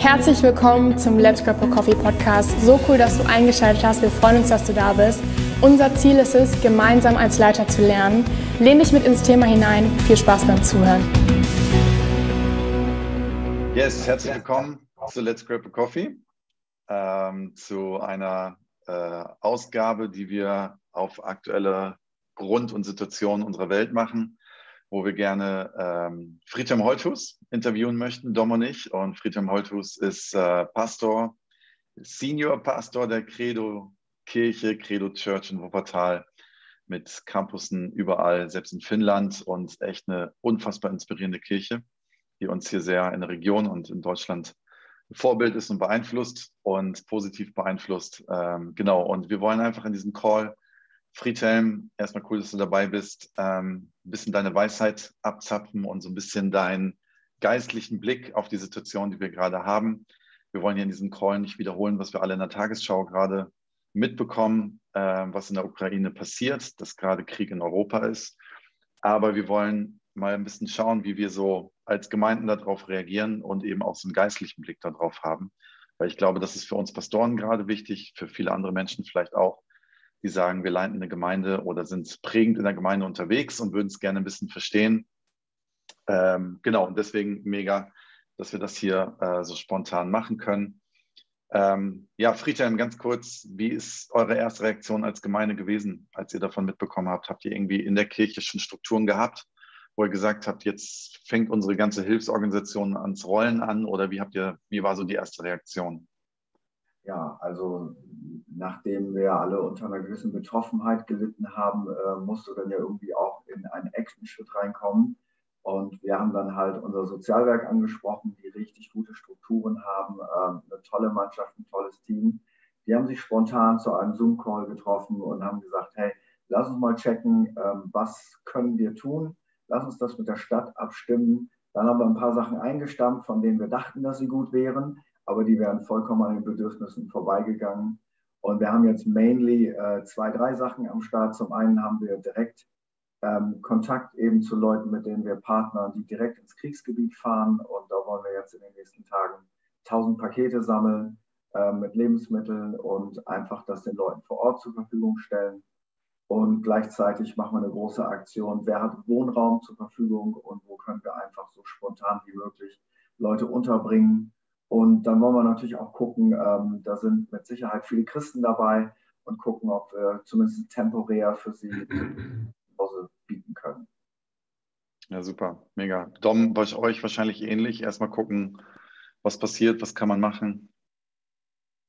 Herzlich willkommen zum Let's Grab a Coffee Podcast. So cool, dass du eingeschaltet hast. Wir freuen uns, dass du da bist. Unser Ziel ist es, gemeinsam als Leiter zu lernen. Lehn dich mit ins Thema hinein. Viel Spaß beim Zuhören. Yes, herzlich willkommen zu Let's Grab a Coffee. Zu einer Ausgabe, die wir auf aktuelle Grund und Situation unserer Welt machen, wo wir gerne Friedhelm Holthus interviewen möchten, Dom und ich. Und Friedhelm Holthus ist Pastor, Senior Pastor der Credo-Kirche, Credo-Church in Wuppertal, mit Campussen überall, selbst in Finnland, und echt eine unfassbar inspirierende Kirche, die uns hier sehr in der Region und in Deutschland Vorbild ist und beeinflusst und positiv beeinflusst. Genau, und wir wollen einfach in diesem Call, Friedhelm, erstmal cool, dass du dabei bist, ein bisschen deine Weisheit abzapfen und so ein bisschen deinen geistlichen Blick auf die Situation, die wir gerade haben. Wir wollen hier in diesem Call nicht wiederholen, was wir alle in der Tagesschau gerade mitbekommen, was in der Ukraine passiert, dass gerade Krieg in Europa ist. Aber wir wollen mal ein bisschen schauen, wie wir so als Gemeinden darauf reagieren und eben auch so einen geistlichen Blick darauf haben. Weil ich glaube, das ist für uns Pastoren gerade wichtig, für viele andere Menschen vielleicht auch, die sagen, wir leiten eine Gemeinde oder sind prägend in der Gemeinde unterwegs und würden es gerne ein bisschen verstehen. Genau, und deswegen mega, dass wir das hier so spontan machen können. Ja, Friedhelm, ganz kurz, wie ist eure erste Reaktion als Gemeinde gewesen, als ihr davon mitbekommen habt? Habt ihr irgendwie in der Kirche schon Strukturen gehabt, wo ihr gesagt habt, jetzt fängt unsere ganze Hilfsorganisation ans Rollen an, oder wie war so die erste Reaktion? Ja, also nachdem wir alle unter einer gewissen Betroffenheit gelitten haben, musste dann ja irgendwie auch in einen Action-Schritt reinkommen. Und wir haben dann halt unser Sozialwerk angesprochen, die richtig gute Strukturen haben, eine tolle Mannschaft, ein tolles Team. Die haben sich spontan zu einem Zoom-Call getroffen und haben gesagt, hey, lass uns mal checken, was können wir tun? Lass uns das mit der Stadt abstimmen. Dann haben wir ein paar Sachen eingestampft, von denen wir dachten, dass sie gut wären, aber die wären vollkommen an den Bedürfnissen vorbeigegangen. Und wir haben jetzt mainly 2, 3 Sachen am Start. Zum einen haben wir direkt Kontakt eben zu Leuten, mit denen wir partnern, die direkt ins Kriegsgebiet fahren. Und da wollen wir jetzt in den nächsten Tagen 1000 Pakete sammeln mit Lebensmitteln und einfach das den Leuten vor Ort zur Verfügung stellen. Und gleichzeitig machen wir eine große Aktion, wer hat Wohnraum zur Verfügung und wo können wir einfach so spontan wie möglich Leute unterbringen. Und dann wollen wir natürlich auch gucken, da sind mit Sicherheit viele Christen dabei, und gucken, ob wir zumindest temporär für sie Pause bieten können. Ja, super, mega. Dom, bei euch wahrscheinlich ähnlich. Erstmal gucken, was passiert, was kann man machen?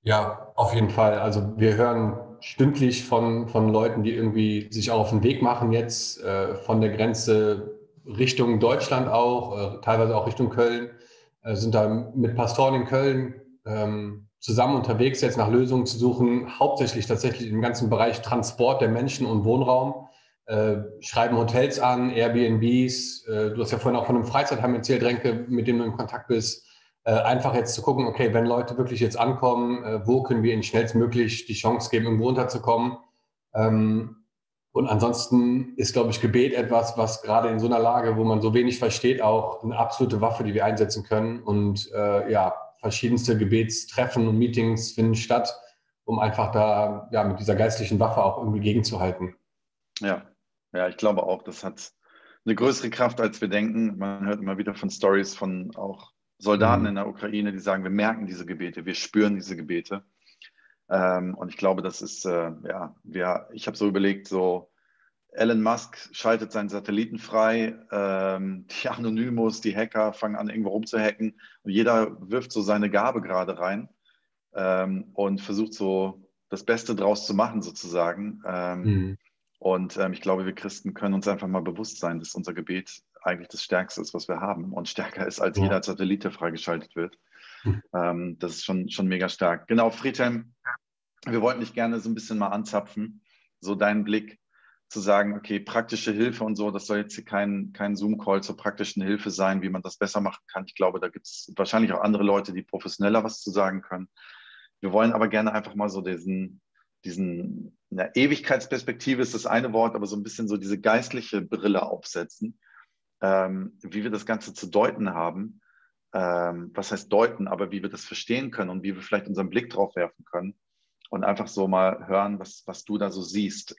Ja, auf jeden Fall. Also wir hören stündlich von Leuten, die irgendwie sich auch auf den Weg machen jetzt, von der Grenze Richtung Deutschland auch, teilweise auch Richtung Köln. Sind da mit Pastoren in Köln zusammen unterwegs, jetzt nach Lösungen zu suchen, hauptsächlich tatsächlich im ganzen Bereich Transport der Menschen und Wohnraum, schreiben Hotels an, Airbnbs, du hast ja vorhin auch von einem Freizeitheim erzählt, Renke, mit dem du in Kontakt bist, einfach jetzt zu gucken, okay, wenn Leute wirklich jetzt ankommen, wo können wir ihnen schnellstmöglich die Chance geben, irgendwo unterzukommen. Und ansonsten ist, glaube ich, Gebet etwas, was gerade in so einer Lage, wo man so wenig versteht, auch eine absolute Waffe, die wir einsetzen können. Und ja, verschiedenste Gebetstreffen und Meetings finden statt, um einfach da ja mit dieser geistlichen Waffe auch irgendwie gegenzuhalten. Ja, ich glaube auch, das hat eine größere Kraft, als wir denken. Man hört immer wieder von Stories von auch Soldaten in der Ukraine, die sagen, wir merken diese Gebete, wir spüren diese Gebete. Und ich glaube, das ist, ich habe so überlegt, so Elon Musk schaltet seinen Satelliten frei, die Anonymous, die Hacker fangen an, irgendwo rumzuhacken, und jeder wirft so seine Gabe gerade rein und versucht so das Beste draus zu machen sozusagen. Und ich glaube, wir Christen können uns einfach mal bewusst sein, dass unser Gebet eigentlich das Stärkste ist, was wir haben, und stärker ist, als jeder Satellit, der freigeschaltet wird. Das ist schon mega stark. Genau, Friedhelm, wir wollten dich gerne so ein bisschen mal anzapfen, so deinen Blick zu sagen, okay, praktische Hilfe und so, das soll jetzt hier kein Zoom-Call zur praktischen Hilfe sein, wie man das besser machen kann. Ich glaube, da gibt es wahrscheinlich auch andere Leute, die professioneller was zu sagen können. Wir wollen aber gerne einfach mal so diesen eine Ewigkeitsperspektive ist das eine Wort, aber so ein bisschen so diese geistliche Brille aufsetzen, wie wir das Ganze zu deuten haben. was heißt deuten, aber wie wir das verstehen können und wie wir vielleicht unseren Blick drauf werfen können und einfach so mal hören, was du da so siehst,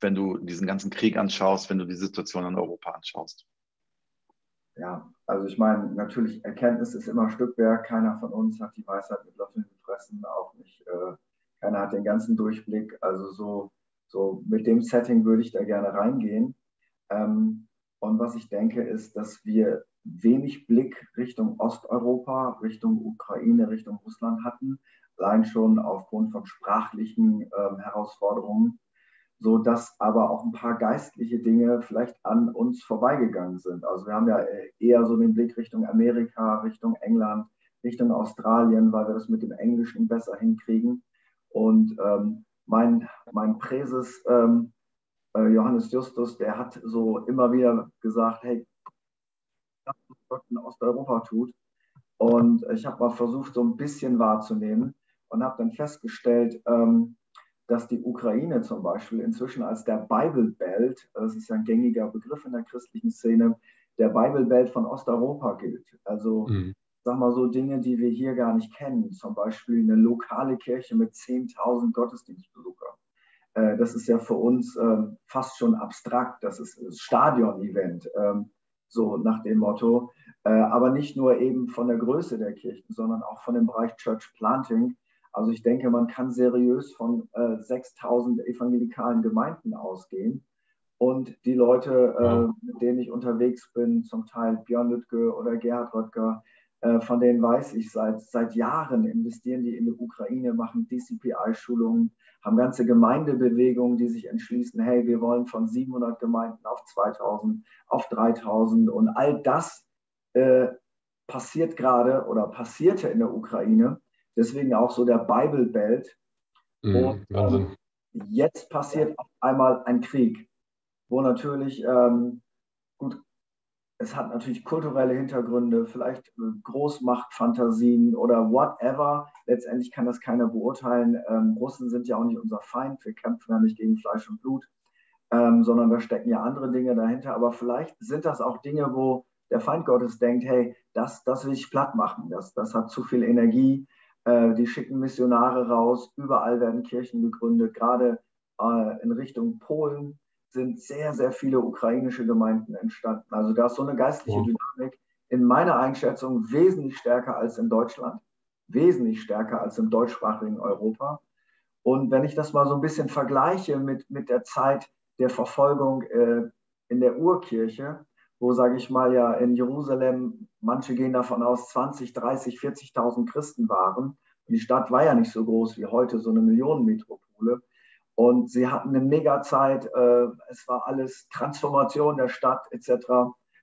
wenn du diesen ganzen Krieg anschaust, wenn du die Situation in Europa anschaust. Ja, also ich meine, natürlich, Erkenntnis ist immer Stückwerk. Keiner von uns hat die Weisheit mit Löffeln gefressen, auch nicht, keiner hat den ganzen Durchblick. Also so mit dem Setting würde ich da gerne reingehen. Und was ich denke, ist, dass wir wenig Blick Richtung Osteuropa, Richtung Ukraine, Richtung Russland hatten, allein schon aufgrund von sprachlichen Herausforderungen, sodass aber auch ein paar geistliche Dinge vielleicht an uns vorbeigegangen sind. Also wir haben ja eher so den Blick Richtung Amerika, Richtung England, Richtung Australien, weil wir das mit dem Englischen besser hinkriegen. Und mein Präses Johannes Justus, der hat so immer wieder gesagt, hey, was Gott in Osteuropa tut. Und ich habe mal versucht, so ein bisschen wahrzunehmen und habe dann festgestellt, dass die Ukraine zum Beispiel inzwischen als der Bible Belt, das ist ja ein gängiger Begriff in der christlichen Szene, der Bible Belt von Osteuropa gilt. Also, sag mal so Dinge, die wir hier gar nicht kennen, zum Beispiel eine lokale Kirche mit 10.000 Gottesdienstbesucher. Das ist ja für uns fast schon abstrakt, das ist ein Stadion-Event, so nach dem Motto, aber nicht nur eben von der Größe der Kirchen, sondern auch von dem Bereich Church Planting. Also ich denke, man kann seriös von 6.000 evangelikalen Gemeinden ausgehen und die Leute, mit denen ich unterwegs bin, zum Teil Björn Lütke oder Gerhard Röttger, von denen weiß ich, seit Jahren investieren die in die Ukraine, machen DCPI-Schulungen, haben ganze Gemeindebewegungen, die sich entschließen, hey, wir wollen von 700 Gemeinden auf 2.000, auf 3.000 und all das passiert gerade oder passierte in der Ukraine. Deswegen auch so der Bible Belt. Und jetzt passiert auf einmal ein Krieg, wo natürlich, gut, es hat natürlich kulturelle Hintergründe, vielleicht Großmachtfantasien oder whatever. Letztendlich kann das keiner beurteilen. Russen sind ja auch nicht unser Feind. Wir kämpfen ja nicht gegen Fleisch und Blut, sondern da stecken ja andere Dinge dahinter. Aber vielleicht sind das auch Dinge, wo der Feind Gottes denkt, hey, das will ich platt machen, das hat zu viel Energie, die schicken Missionare raus, überall werden Kirchen gegründet, gerade in Richtung Polen sind sehr, sehr viele ukrainische Gemeinden entstanden. Also da ist so eine geistliche Dynamik in meiner Einschätzung wesentlich stärker als in Deutschland, wesentlich stärker als im deutschsprachigen Europa. Und wenn ich das mal so ein bisschen vergleiche mit der Zeit der Verfolgung in der Urkirche, wo, sage ich mal, ja in Jerusalem, manche gehen davon aus, 20, 30, 40.000 Christen waren. Und die Stadt war ja nicht so groß wie heute, so eine Millionenmetropole. Und sie hatten eine Mega-Zeit, es war alles Transformation der Stadt etc.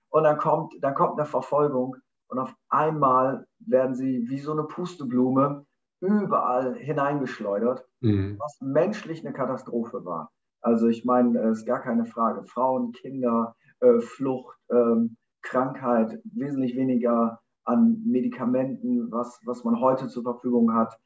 Und dann kommt eine Verfolgung und auf einmal werden sie wie so eine Pusteblume überall hineingeschleudert, was menschlich eine Katastrophe war. Also ich meine, es ist gar keine Frage, Frauen, Kinder, Flucht, Krankheit, wesentlich weniger an Medikamenten, was man heute zur Verfügung hat,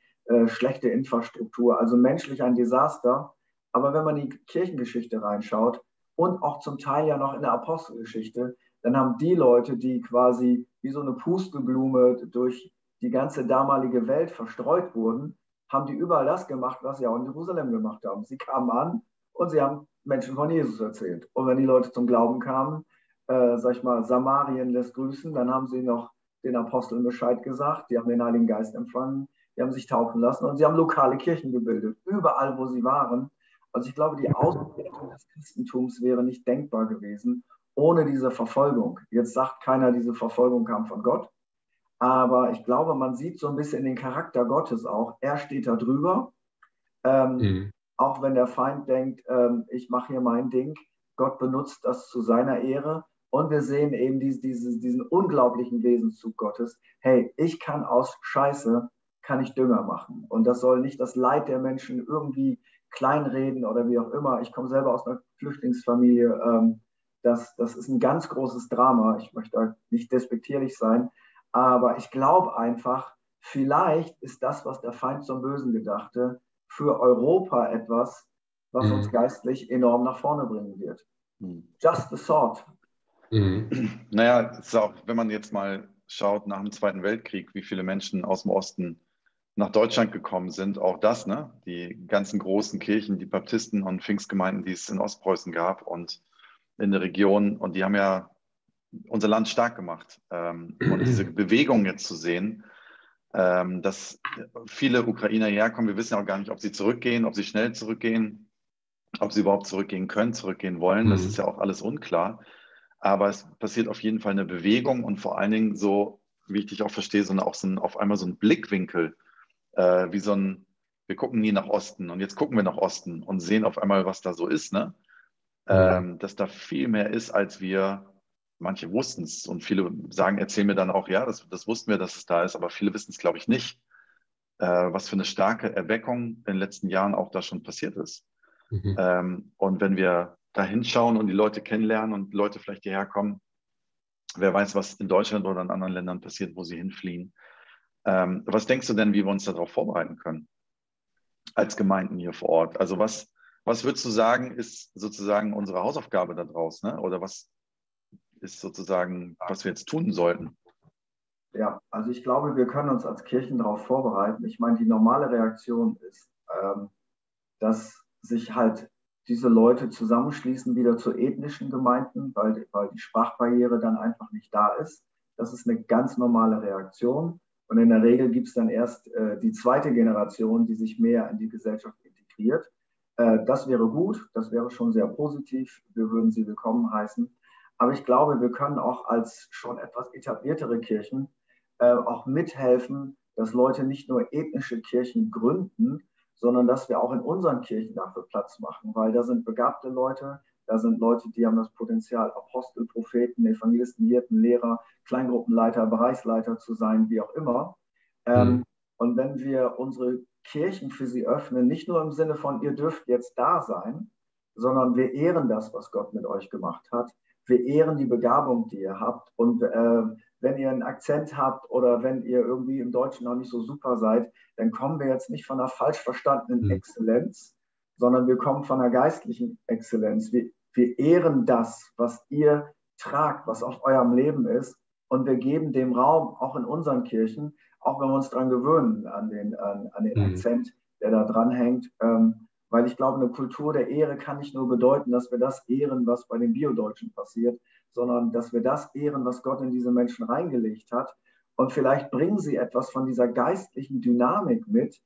schlechte Infrastruktur, also menschlich ein Desaster. Aber wenn man in die Kirchengeschichte reinschaut und auch zum Teil ja noch in der Apostelgeschichte, dann haben die Leute, die quasi wie so eine Pusteblume durch die ganze damalige Welt verstreut wurden, haben die überall das gemacht, was sie auch in Jerusalem gemacht haben. Sie kamen an und sie haben Menschen von Jesus erzählt. Und wenn die Leute zum Glauben kamen, sag ich mal, Samarien lässt grüßen, dann haben sie noch den Aposteln Bescheid gesagt, die haben den Heiligen Geist empfangen, die haben sich taufen lassen und sie haben lokale Kirchen gebildet, überall, wo sie waren. Also ich glaube, die Ausbreitung des Christentums wäre nicht denkbar gewesen ohne diese Verfolgung. Jetzt sagt keiner, diese Verfolgung kam von Gott, aber ich glaube, man sieht so ein bisschen den Charakter Gottes auch. Er steht da drüber. Auch wenn der Feind denkt, ich mache hier mein Ding, Gott benutzt das zu seiner Ehre. Und wir sehen eben diesen unglaublichen Wesenszug Gottes. Hey, ich kann aus Scheiße, kann ich Dünger machen. Und das soll nicht das Leid der Menschen irgendwie kleinreden oder wie auch immer. Ich komme selber aus einer Flüchtlingsfamilie. Das ist ein ganz großes Drama. Ich möchte da nicht despektierlich sein. Aber ich glaube einfach, vielleicht ist das, was der Feind zum Bösen gedachte, für Europa etwas, was uns geistlich enorm nach vorne bringen wird. Just the thought. Naja, auch, wenn man jetzt mal schaut nach dem Zweiten Weltkrieg, wie viele Menschen aus dem Osten nach Deutschland gekommen sind, auch das, ne? Die ganzen großen Kirchen, die Baptisten und Pfingstgemeinden, die es in Ostpreußen gab und in der Region, und die haben ja unser Land stark gemacht. Und diese Bewegung jetzt zu sehen, dass viele Ukrainer herkommen, wir wissen ja auch gar nicht, ob sie zurückgehen, ob sie schnell zurückgehen, ob sie überhaupt zurückgehen können, zurückgehen wollen, das ist ja auch alles unklar. Aber es passiert auf jeden Fall eine Bewegung und vor allen Dingen, so wie ich dich auch verstehe, auf einmal so ein Blickwinkel, wir gucken nie nach Osten und jetzt gucken wir nach Osten und sehen auf einmal, was da so ist, ne? Dass da viel mehr ist, als wir, manche wussten es und viele sagen, erzählen mir dann auch, ja, das wussten wir, dass es da ist, aber viele wissen es, glaube ich, nicht, was für eine starke Erweckung in den letzten Jahren auch da schon passiert ist. Und wenn wir da hinschauen und die Leute kennenlernen und Leute vielleicht hierher kommen, wer weiß, was in Deutschland oder in anderen Ländern passiert, wo sie hinfliehen. Was denkst du denn, wie wir uns darauf vorbereiten können als Gemeinden hier vor Ort? Also was würdest du sagen, ist sozusagen unsere Hausaufgabe da draus, ne? Oder was ist sozusagen, was wir jetzt tun sollten? Ja, also ich glaube, wir können uns als Kirchen darauf vorbereiten. Ich meine, die normale Reaktion ist, dass sich halt diese Leute zusammenschließen wieder zu ethnischen Gemeinden, weil die Sprachbarriere dann einfach nicht da ist. Das ist eine ganz normale Reaktion. Und in der Regel gibt es dann erst die zweite Generation, die sich mehr in die Gesellschaft integriert. Das wäre gut, das wäre schon sehr positiv. Wir würden sie willkommen heißen. Aber ich glaube, wir können auch als schon etwas etabliertere Kirchen auch mithelfen, dass Leute nicht nur ethnische Kirchen gründen, sondern dass wir auch in unseren Kirchen dafür Platz machen, weil da sind begabte Leute, da sind Leute, die haben das Potenzial, Apostel, Propheten, Evangelisten, Hirten, Lehrer, Kleingruppenleiter, Bereichsleiter zu sein, wie auch immer. Und wenn wir unsere Kirchen für sie öffnen, nicht nur im Sinne von, ihr dürft jetzt da sein, sondern wir ehren das, was Gott mit euch gemacht hat. Wir ehren die Begabung, die ihr habt. Und wenn ihr einen Akzent habt oder wenn ihr irgendwie im Deutschen noch nicht so super seid, dann kommen wir jetzt nicht von einer falsch verstandenen Exzellenz, sondern wir kommen von einer geistlichen Exzellenz. Wir ehren das, was ihr tragt, was auf eurem Leben ist, und wir geben dem Raum, auch in unseren Kirchen, auch wenn wir uns daran gewöhnen, an den Akzent, der da dranhängt, weil ich glaube, eine Kultur der Ehre kann nicht nur bedeuten, dass wir das ehren, was bei den Biodeutschen passiert, sondern dass wir das ehren, was Gott in diese Menschen reingelegt hat. Und vielleicht bringen sie etwas von dieser geistlichen Dynamik mit,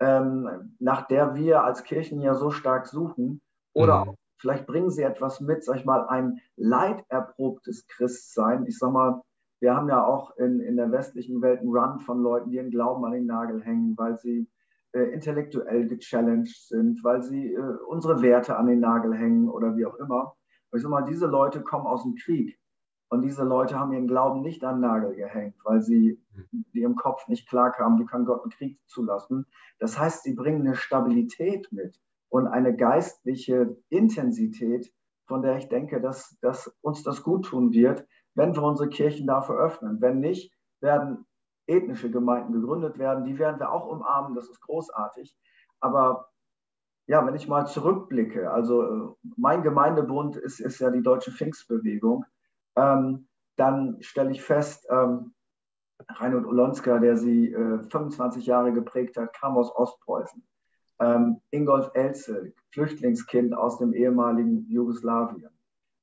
nach der wir als Kirchen ja so stark suchen. Oder auch, vielleicht bringen sie etwas mit, sag ich mal, ein leiderprobtes Christsein. Ich sag mal, wir haben ja auch in der westlichen Welt einen Run von Leuten, die ihren Glauben an den Nagel hängen, weil sie intellektuell gechallenged sind, weil sie unsere Werte an den Nagel hängen oder wie auch immer. Aber ich sag mal, diese Leute kommen aus dem Krieg. Und diese Leute haben ihren Glauben nicht an den Nagel gehängt, weil sie ihrem Kopf nicht klarkamen, wie kann Gott einen Krieg zulassen. Das heißt, sie bringen eine Stabilität mit und eine geistliche Intensität, von der ich denke, dass uns das guttun wird, wenn wir unsere Kirchen dafür öffnen. Wenn nicht, werden ethnische Gemeinden gegründet werden. Die werden wir auch umarmen, das ist großartig. Aber ja, wenn ich mal zurückblicke, also mein Gemeindebund ist ja die Deutsche Pfingstbewegung. Dann stelle ich fest, Reinhard Olonska, der sie 25 Jahre geprägt hat, kam aus Ostpreußen. Ingolf Elzel, Flüchtlingskind aus dem ehemaligen Jugoslawien.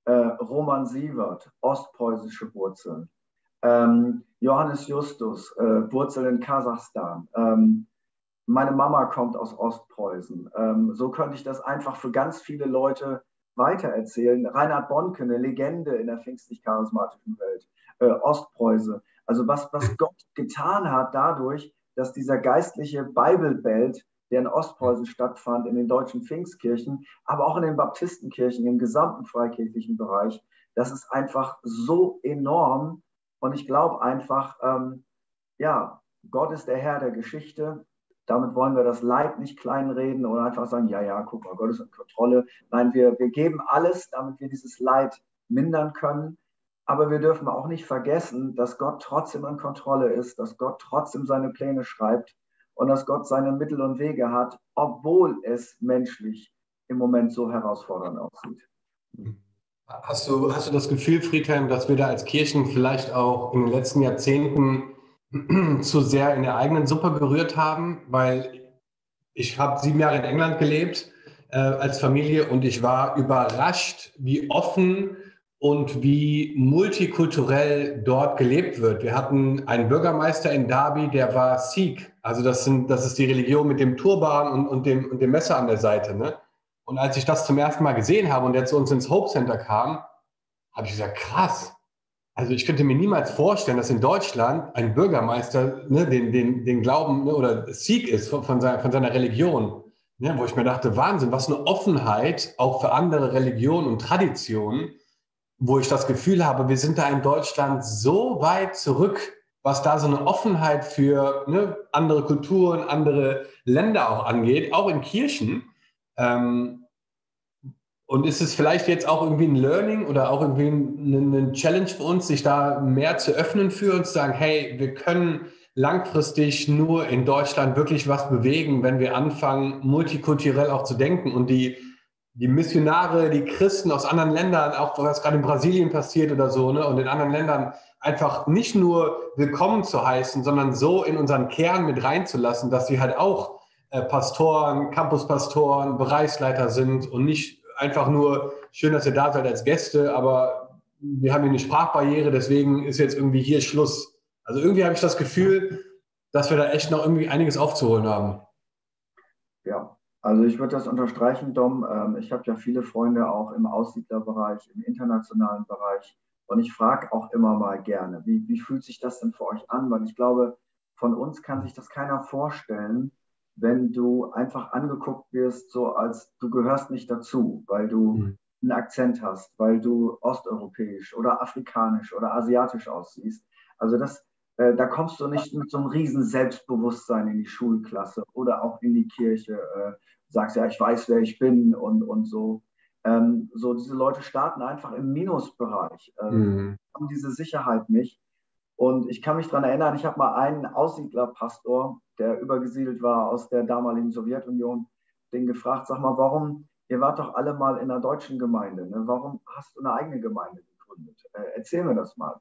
Roman Sievert, ostpreußische Wurzeln. Johannes Justus, Wurzeln in Kasachstan. Meine Mama kommt aus Ostpreußen. So könnte ich das einfach für ganz viele Leute weitererzählen. Reinhard Bonnke, eine Legende in der pfingstlich-charismatischen Welt, Ostpreuße. Also was Gott getan hat dadurch, dass dieser geistliche Bible-Belt, der in Ostpreußen stattfand, in den deutschen Pfingstkirchen, aber auch in den Baptistenkirchen, im gesamten freikirchlichen Bereich, das ist einfach so enorm. Und ich glaube einfach, ja, Gott ist der Herr der Geschichte. Damit wollen wir das Leid nicht kleinreden oder einfach sagen, ja, guck mal, Gott ist in Kontrolle. Nein, wir geben alles, damit wir dieses Leid mindern können. Aber wir dürfen auch nicht vergessen, dass Gott trotzdem in Kontrolle ist, dass Gott trotzdem seine Pläne schreibt und dass Gott seine Mittel und Wege hat, obwohl es menschlich im Moment so herausfordernd aussieht. Hast du das Gefühl, Friedhelm, dass wir da als Kirchen vielleicht auch in den letzten Jahrzehnten zu sehr in der eigenen Suppe gerührt haben? Weil ich habe 7 Jahre in England gelebt als Familie und ich war überrascht, wie offen und wie multikulturell dort gelebt wird. Wir hatten einen Bürgermeister in Derby, der war Sikh. Also das ist die Religion mit dem Turban und dem Messer an der Seite, ne? Und als ich das zum ersten Mal gesehen habe und der zu uns ins Hope Center kam, habe ich gesagt, krass. Also ich könnte mir niemals vorstellen, dass in Deutschland ein Bürgermeister, ne, den Glauben, ne, oder Sikh ist von seiner Religion. Ne, wo ich mir dachte, Wahnsinn, was eine Offenheit auch für andere Religionen und Traditionen, wo ich das Gefühl habe, wir sind da in Deutschland so weit zurück, was da so eine Offenheit für, ne, andere Kulturen, andere Länder auch angeht, auch in Kirchen. Und ist es vielleicht jetzt auch irgendwie ein Learning oder auch irgendwie eine Challenge für uns, sich da mehr zu öffnen für und zu sagen, hey, wir können langfristig nur in Deutschland wirklich was bewegen, wenn wir anfangen, multikulturell auch zu denken und die Missionare, die Christen aus anderen Ländern, auch was gerade in Brasilien passiert oder so, ne, und in anderen Ländern einfach nicht nur willkommen zu heißen, sondern so in unseren Kern mit reinzulassen, dass sie halt auch Pastoren, Campuspastoren, Bereichsleiter sind und nicht einfach nur, schön, dass ihr da seid als Gäste, aber wir haben hier eine Sprachbarriere, deswegen ist jetzt irgendwie hier Schluss. Also irgendwie habe ich das Gefühl, dass wir da echt noch irgendwie einiges aufzuholen haben. Ja, also ich würde das unterstreichen, Dom. Ich habe ja viele Freunde auch im Aussiedlerbereich, im internationalen Bereich und ich frage auch immer mal gerne, wie fühlt sich das denn für euch an? Weil ich glaube, von uns kann sich das keiner vorstellen, wenn du einfach angeguckt wirst, so als du gehörst nicht dazu, weil du einen Akzent hast, weil du osteuropäisch oder afrikanisch oder asiatisch aussiehst. Also da kommst du nicht mit so einem riesen Selbstbewusstsein in die Schulklasse oder auch in die Kirche, sagst ja, ich weiß, wer ich bin und so. So diese Leute starten einfach im Minusbereich, haben diese Sicherheit nicht. Und ich kann mich daran erinnern, ich habe mal einen Aussiedlerpastor, der übergesiedelt war aus der damaligen Sowjetunion, den gefragt, sag mal, warum, ihr wart doch alle mal in einer deutschen Gemeinde, ne? Warum hast du eine eigene Gemeinde gegründet? Erzähl mir das mal.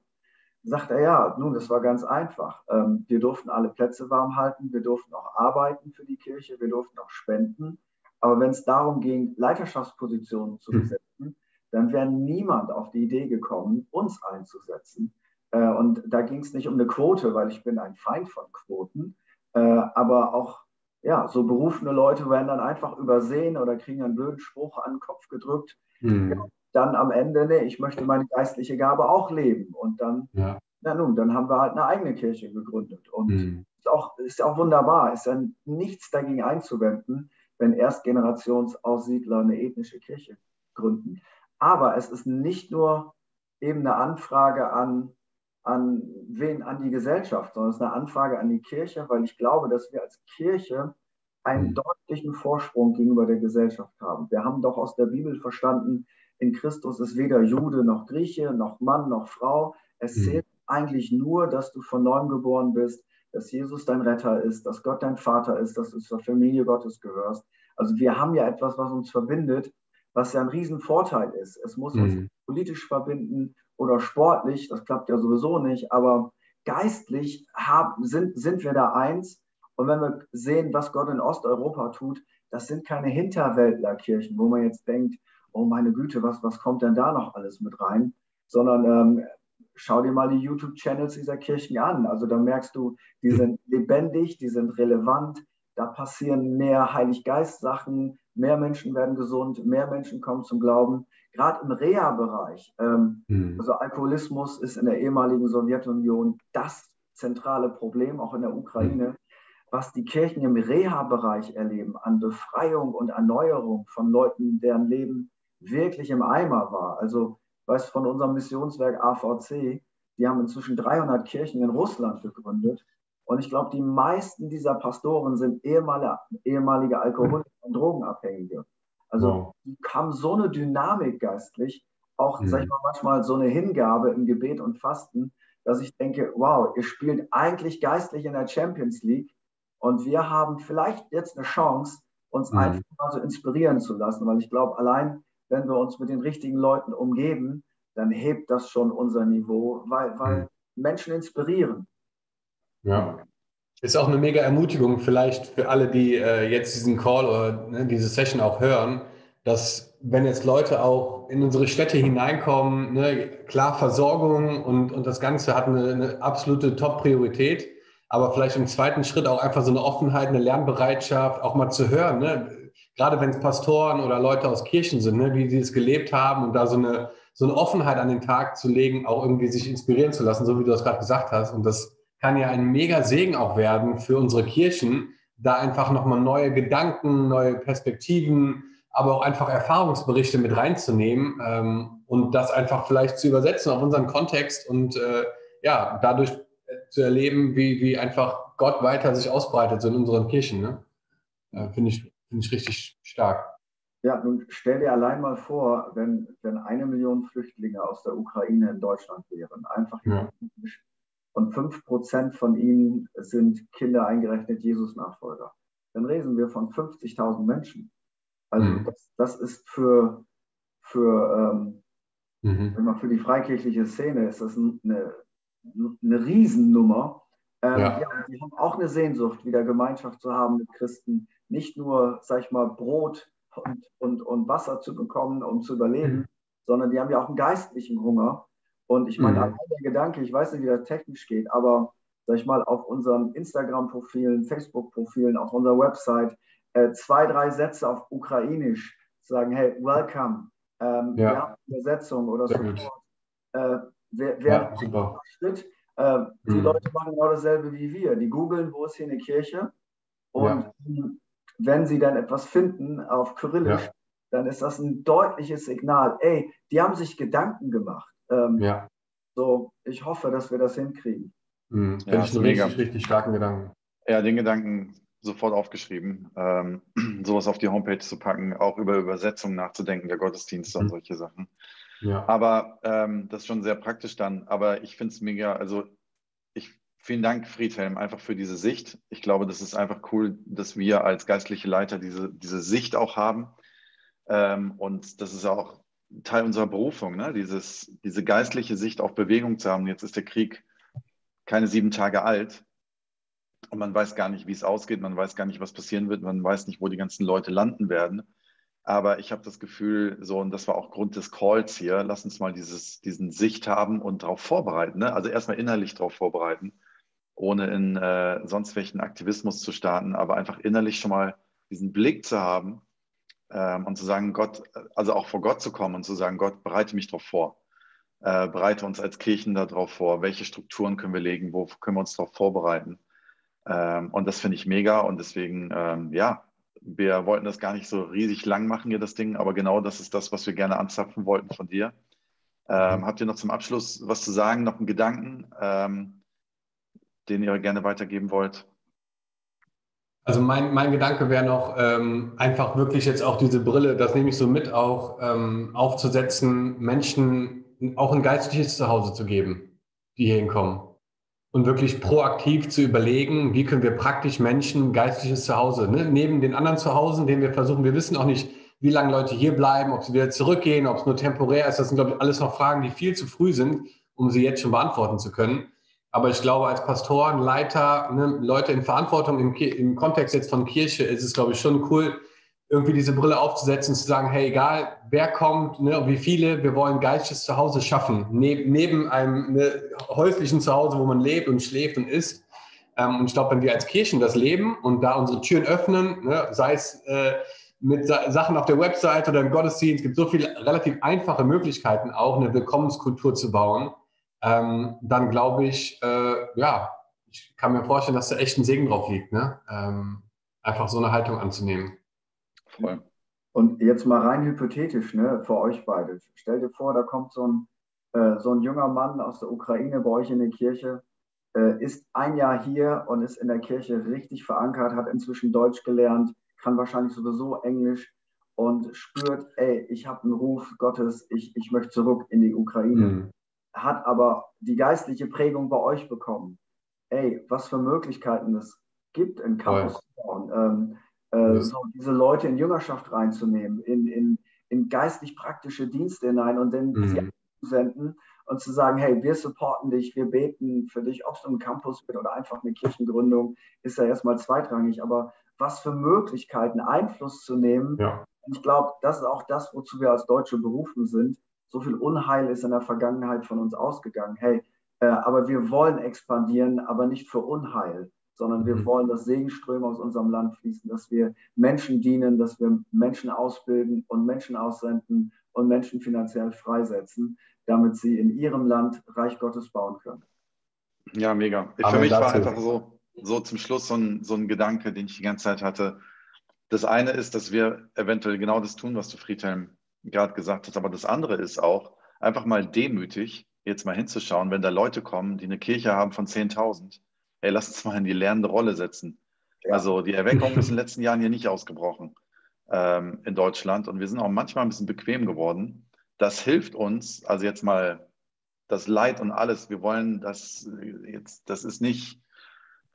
Sagt er, ja, nun, das war ganz einfach. Wir durften alle Plätze warm halten, wir durften auch arbeiten für die Kirche, wir durften auch spenden. Aber wenn es darum ging, Leiterschaftspositionen zu besetzen, dann wäre niemand auf die Idee gekommen, uns einzusetzen. Und da ging es nicht um eine Quote, weil ich bin ein Feind von Quoten, aber auch ja, so berufene Leute werden dann einfach übersehen oder kriegen einen blöden Spruch an den Kopf gedrückt. Dann am Ende, nee, ich möchte meine geistliche Gabe auch leben. Und dann, ja. Na nun, dann haben wir halt eine eigene Kirche gegründet. Und ist auch wunderbar, ist dann nichts dagegen einzuwenden, wenn Erstgenerationsaussiedler eine ethnische Kirche gründen. Aber es ist nicht nur eben eine Anfrage an die Gesellschaft, sondern es ist eine Anfrage an die Kirche, weil ich glaube, dass wir als Kirche einen deutlichen Vorsprung gegenüber der Gesellschaft haben. Wir haben doch aus der Bibel verstanden, in Christus ist weder Jude noch Grieche, noch Mann noch Frau. Es zählt eigentlich nur, dass du von neuem geboren bist, dass Jesus dein Retter ist, dass Gott dein Vater ist, dass du zur Familie Gottes gehörst. Also wir haben ja etwas, was uns verbindet, was ja ein Riesenvorteil ist. Es muss uns politisch verbinden oder sportlich, das klappt ja sowieso nicht, aber geistlich sind wir da eins. Und wenn wir sehen, was Gott in Osteuropa tut, das sind keine Hinterwäldlerkirchen, wo man jetzt denkt, oh meine Güte, was kommt denn da noch alles mit rein? Sondern schau dir mal die YouTube-Channels dieser Kirchen an. Also da merkst du, die sind lebendig, die sind relevant, da passieren mehr Heiliggeist-Sachen, mehr Menschen werden gesund, mehr Menschen kommen zum Glauben. Gerade im Reha-Bereich, also Alkoholismus ist in der ehemaligen Sowjetunion das zentrale Problem, auch in der Ukraine, was die Kirchen im Reha-Bereich erleben, an Befreiung und Erneuerung von Leuten, deren Leben wirklich im Eimer war. Also, weißt, von unserem Missionswerk AVC, die haben inzwischen 300 Kirchen in Russland gegründet. Und ich glaube, die meisten dieser Pastoren sind ehemalige Alkoholiker und Drogenabhängige. Also kam so eine Dynamik geistlich, auch sag ich mal, manchmal so eine Hingabe im Gebet und Fasten, dass ich denke, wow, ihr spielt eigentlich geistlich in der Champions League und wir haben vielleicht jetzt eine Chance, uns einfach mal so inspirieren zu lassen, weil ich glaube, allein wenn wir uns mit den richtigen Leuten umgeben, dann hebt das schon unser Niveau, weil Menschen inspirieren. Ja. Ist auch eine mega Ermutigung vielleicht für alle, die jetzt diesen Call oder diese Session auch hören, dass wenn jetzt Leute auch in unsere Städte hineinkommen, klar Versorgung und das Ganze hat eine absolute Top-Priorität, aber vielleicht im zweiten Schritt auch einfach so eine Offenheit, eine Lernbereitschaft, auch mal zu hören, gerade wenn es Pastoren oder Leute aus Kirchen sind, wie die es gelebt haben und da so eine Offenheit an den Tag zu legen, auch irgendwie sich inspirieren zu lassen, so wie du das gerade gesagt hast, und das kann ja ein mega Segen auch werden für unsere Kirchen, da einfach nochmal neue Gedanken, neue Perspektiven, aber auch einfach Erfahrungsberichte mit reinzunehmen und das einfach vielleicht zu übersetzen auf unseren Kontext und dadurch zu erleben, wie einfach Gott weiter sich ausbreitet, so in unseren Kirchen. Finde ich richtig stark. Ja, nun stell dir allein mal vor, wenn 1 Million Flüchtlinge aus der Ukraine in Deutschland wären, einfach hier. Ja. Und 5% von ihnen sind Kinder, eingerechnet Jesus-Nachfolger. Dann reden wir von 50.000 Menschen. Also das ist wenn man für die freikirchliche Szene ist, das eine Riesennummer. Die haben auch eine Sehnsucht, wieder Gemeinschaft zu haben mit Christen. Nicht nur, sag ich mal, Brot und Wasser zu bekommen, um zu überleben, sondern die haben ja auch einen geistlichen Hunger. Und ich meine, der Gedanke, ich weiß nicht, wie das technisch geht, aber, sag ich mal, auf unseren Instagram-Profilen, Facebook-Profilen, auf unserer Website, 2, 3 Sätze auf Ukrainisch zu sagen, hey, welcome, wir haben Übersetzung oder Support. Die Leute machen genau dasselbe wie wir. Die googeln, wo ist hier eine Kirche? Und wenn sie dann etwas finden auf Kyrillisch, dann ist das ein deutliches Signal. Ey, die haben sich Gedanken gemacht. So, ich hoffe, dass wir das hinkriegen. Finde ich einen richtig starken Gedanken. Ja, den Gedanken sofort aufgeschrieben, sowas auf die Homepage zu packen, auch über Übersetzung nachzudenken, der Gottesdienste und solche Sachen. Ja. Aber das ist schon sehr praktisch dann. Aber ich finde es mega, vielen Dank, Friedhelm, einfach für diese Sicht. Ich glaube, das ist einfach cool, dass wir als geistliche Leiter diese Sicht auch haben. Und das ist auch Teil unserer Berufung, diese geistliche Sicht auf Bewegung zu haben. Jetzt ist der Krieg keine 7 Tage alt und man weiß gar nicht, wie es ausgeht, man weiß gar nicht, was passieren wird, man weiß nicht, wo die ganzen Leute landen werden. Aber ich habe das Gefühl, so, und das war auch Grund des Calls hier, lass uns mal diesen Sicht haben und darauf vorbereiten, also erstmal innerlich darauf vorbereiten, ohne in sonst welchen Aktivismus zu starten, aber einfach innerlich schon mal diesen Blick zu haben, und zu sagen, Gott, also auch vor Gott zu kommen und zu sagen, Gott, bereite mich darauf vor, bereite uns als Kirchen darauf vor, welche Strukturen können wir legen, wo können wir uns darauf vorbereiten. Und das finde ich mega und deswegen, wir wollten das gar nicht so riesig lang machen hier, das Ding, aber genau das ist das, was wir gerne anzapfen wollten von dir. Habt ihr noch zum Abschluss was zu sagen, noch einen Gedanken, den ihr gerne weitergeben wollt? Also mein Gedanke wäre noch, einfach wirklich jetzt auch diese Brille, das nehme ich so mit, auch aufzusetzen, Menschen auch ein geistliches Zuhause zu geben, die hier hinkommen. Und wirklich proaktiv zu überlegen, wie können wir praktisch Menschen geistliches Zuhause, neben den anderen Zuhause, denen wir versuchen, wir wissen auch nicht, wie lange Leute hier bleiben, ob sie wieder zurückgehen, ob es nur temporär ist. Das sind, glaube ich, alles noch Fragen, die viel zu früh sind, um sie jetzt schon beantworten zu können. Aber ich glaube, als Pastoren, Leiter, Leute in Verantwortung im Kontext jetzt von Kirche ist es, glaube ich, schon cool, irgendwie diese Brille aufzusetzen, zu sagen, hey, egal, wer kommt, wie viele, wir wollen geistliches Zuhause schaffen, neben einem häuslichen Zuhause, wo man lebt und schläft und isst. Und ich glaube, wenn wir als Kirchen das leben und da unsere Türen öffnen, sei es mit Sachen auf der Website oder im Gottesdienst, gibt es so viele relativ einfache Möglichkeiten, auch eine Willkommenskultur zu bauen. Dann glaube ich, ich kann mir vorstellen, dass da echt ein Segen drauf liegt, einfach so eine Haltung anzunehmen. Voll. Und jetzt mal rein hypothetisch, für euch beide. Stell dir vor, da kommt so ein junger Mann aus der Ukraine bei euch in die Kirche, ist 1 Jahr hier und ist in der Kirche richtig verankert, hat inzwischen Deutsch gelernt, kann wahrscheinlich sowieso Englisch und spürt, ey, ich habe einen Ruf Gottes, ich möchte zurück in die Ukraine. Hat aber die geistliche Prägung bei euch bekommen. Ey, was für Möglichkeiten es gibt, in Campus zu bauen, so diese Leute in Jüngerschaft reinzunehmen, in in geistlich-praktische Dienste hinein und dann sie anzusenden und zu sagen, hey, wir supporten dich, wir beten für dich, ob es ein Campus wird oder einfach eine Kirchengründung, ist ja erstmal zweitrangig. Aber was für Möglichkeiten, Einfluss zu nehmen. Ja. Ich glaube, das ist auch das, wozu wir als Deutsche berufen sind. So viel Unheil ist in der Vergangenheit von uns ausgegangen. Hey, aber wir wollen expandieren, aber nicht für Unheil, sondern wir wollen, dass Segenströme aus unserem Land fließen, dass wir Menschen dienen, dass wir Menschen ausbilden und Menschen aussenden und Menschen finanziell freisetzen, damit sie in ihrem Land Reich Gottes bauen können. Ja, mega. Für mich war einfach so zum Schluss so ein Gedanke, den ich die ganze Zeit hatte. Das eine ist, dass wir eventuell genau das tun, was du, Friedhelm, gerade gesagt hast. Aber das andere ist auch, einfach mal demütig jetzt mal hinzuschauen, wenn da Leute kommen, die eine Kirche haben von 10.000. Ey, lass uns mal in die lernende Rolle setzen. Ja. Also die Erweckung ist in den letzten Jahren hier nicht ausgebrochen in Deutschland. Und wir sind auch manchmal ein bisschen bequem geworden. Das hilft uns, also jetzt mal das Leid und alles. Wir wollen das jetzt, das ist nicht...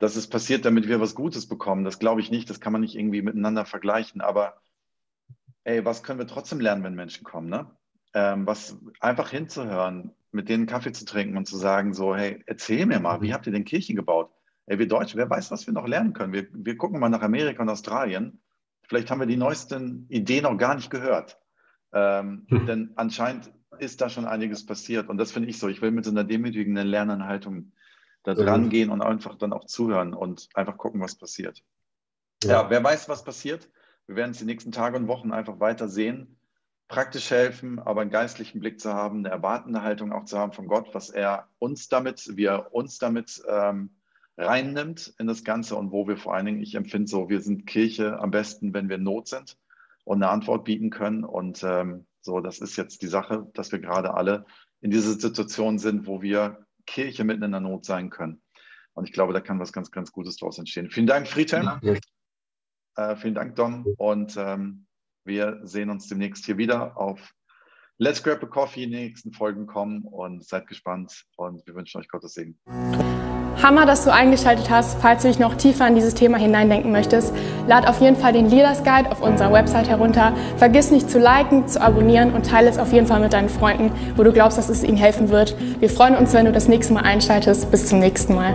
Dass es passiert, damit wir was Gutes bekommen, das glaube ich nicht, das kann man nicht irgendwie miteinander vergleichen, aber ey, was können wir trotzdem lernen, wenn Menschen kommen, ne? Was einfach hinzuhören, mit denen Kaffee zu trinken und zu sagen so, hey, erzähl mir mal, wie habt ihr denn Kirchen gebaut? Ey, wir Deutsche, wer weiß, was wir noch lernen können? Wir gucken mal nach Amerika und Australien, vielleicht haben wir die neuesten Ideen noch gar nicht gehört, denn anscheinend ist da schon einiges passiert und das finde ich so, ich will mit so einer demütigenden Lernanhaltung da dran gehen und einfach dann auch zuhören und einfach gucken, was passiert. Ja, wer weiß, was passiert. Wir werden es die nächsten Tage und Wochen einfach weiter sehen. Praktisch helfen, aber einen geistlichen Blick zu haben, eine erwartende Haltung auch zu haben von Gott, was er uns damit, wie er uns damit reinnimmt in das Ganze und wo wir vor allen Dingen, ich empfinde so, wir sind Kirche am besten, wenn wir in Not sind und eine Antwort bieten können. Und so, das ist jetzt die Sache, dass wir gerade alle in dieser Situation sind, wo wir Kirche mitten in der Not sein können. Und ich glaube, da kann was ganz, ganz Gutes draus entstehen. Vielen Dank, Friedhelm. Ja. Vielen Dank, Dom. Und wir sehen uns demnächst hier wieder auf Let's Grab a Coffee. In den nächsten Folgen kommen und seid gespannt. Und wir wünschen euch Gottes Segen. Hammer, dass du eingeschaltet hast. Falls du dich noch tiefer in dieses Thema hineindenken möchtest, lad auf jeden Fall den Leaders Guide auf unserer Website herunter. Vergiss nicht zu liken, zu abonnieren und teile es auf jeden Fall mit deinen Freunden, wo du glaubst, dass es ihnen helfen wird. Wir freuen uns, wenn du das nächste Mal einschaltest. Bis zum nächsten Mal.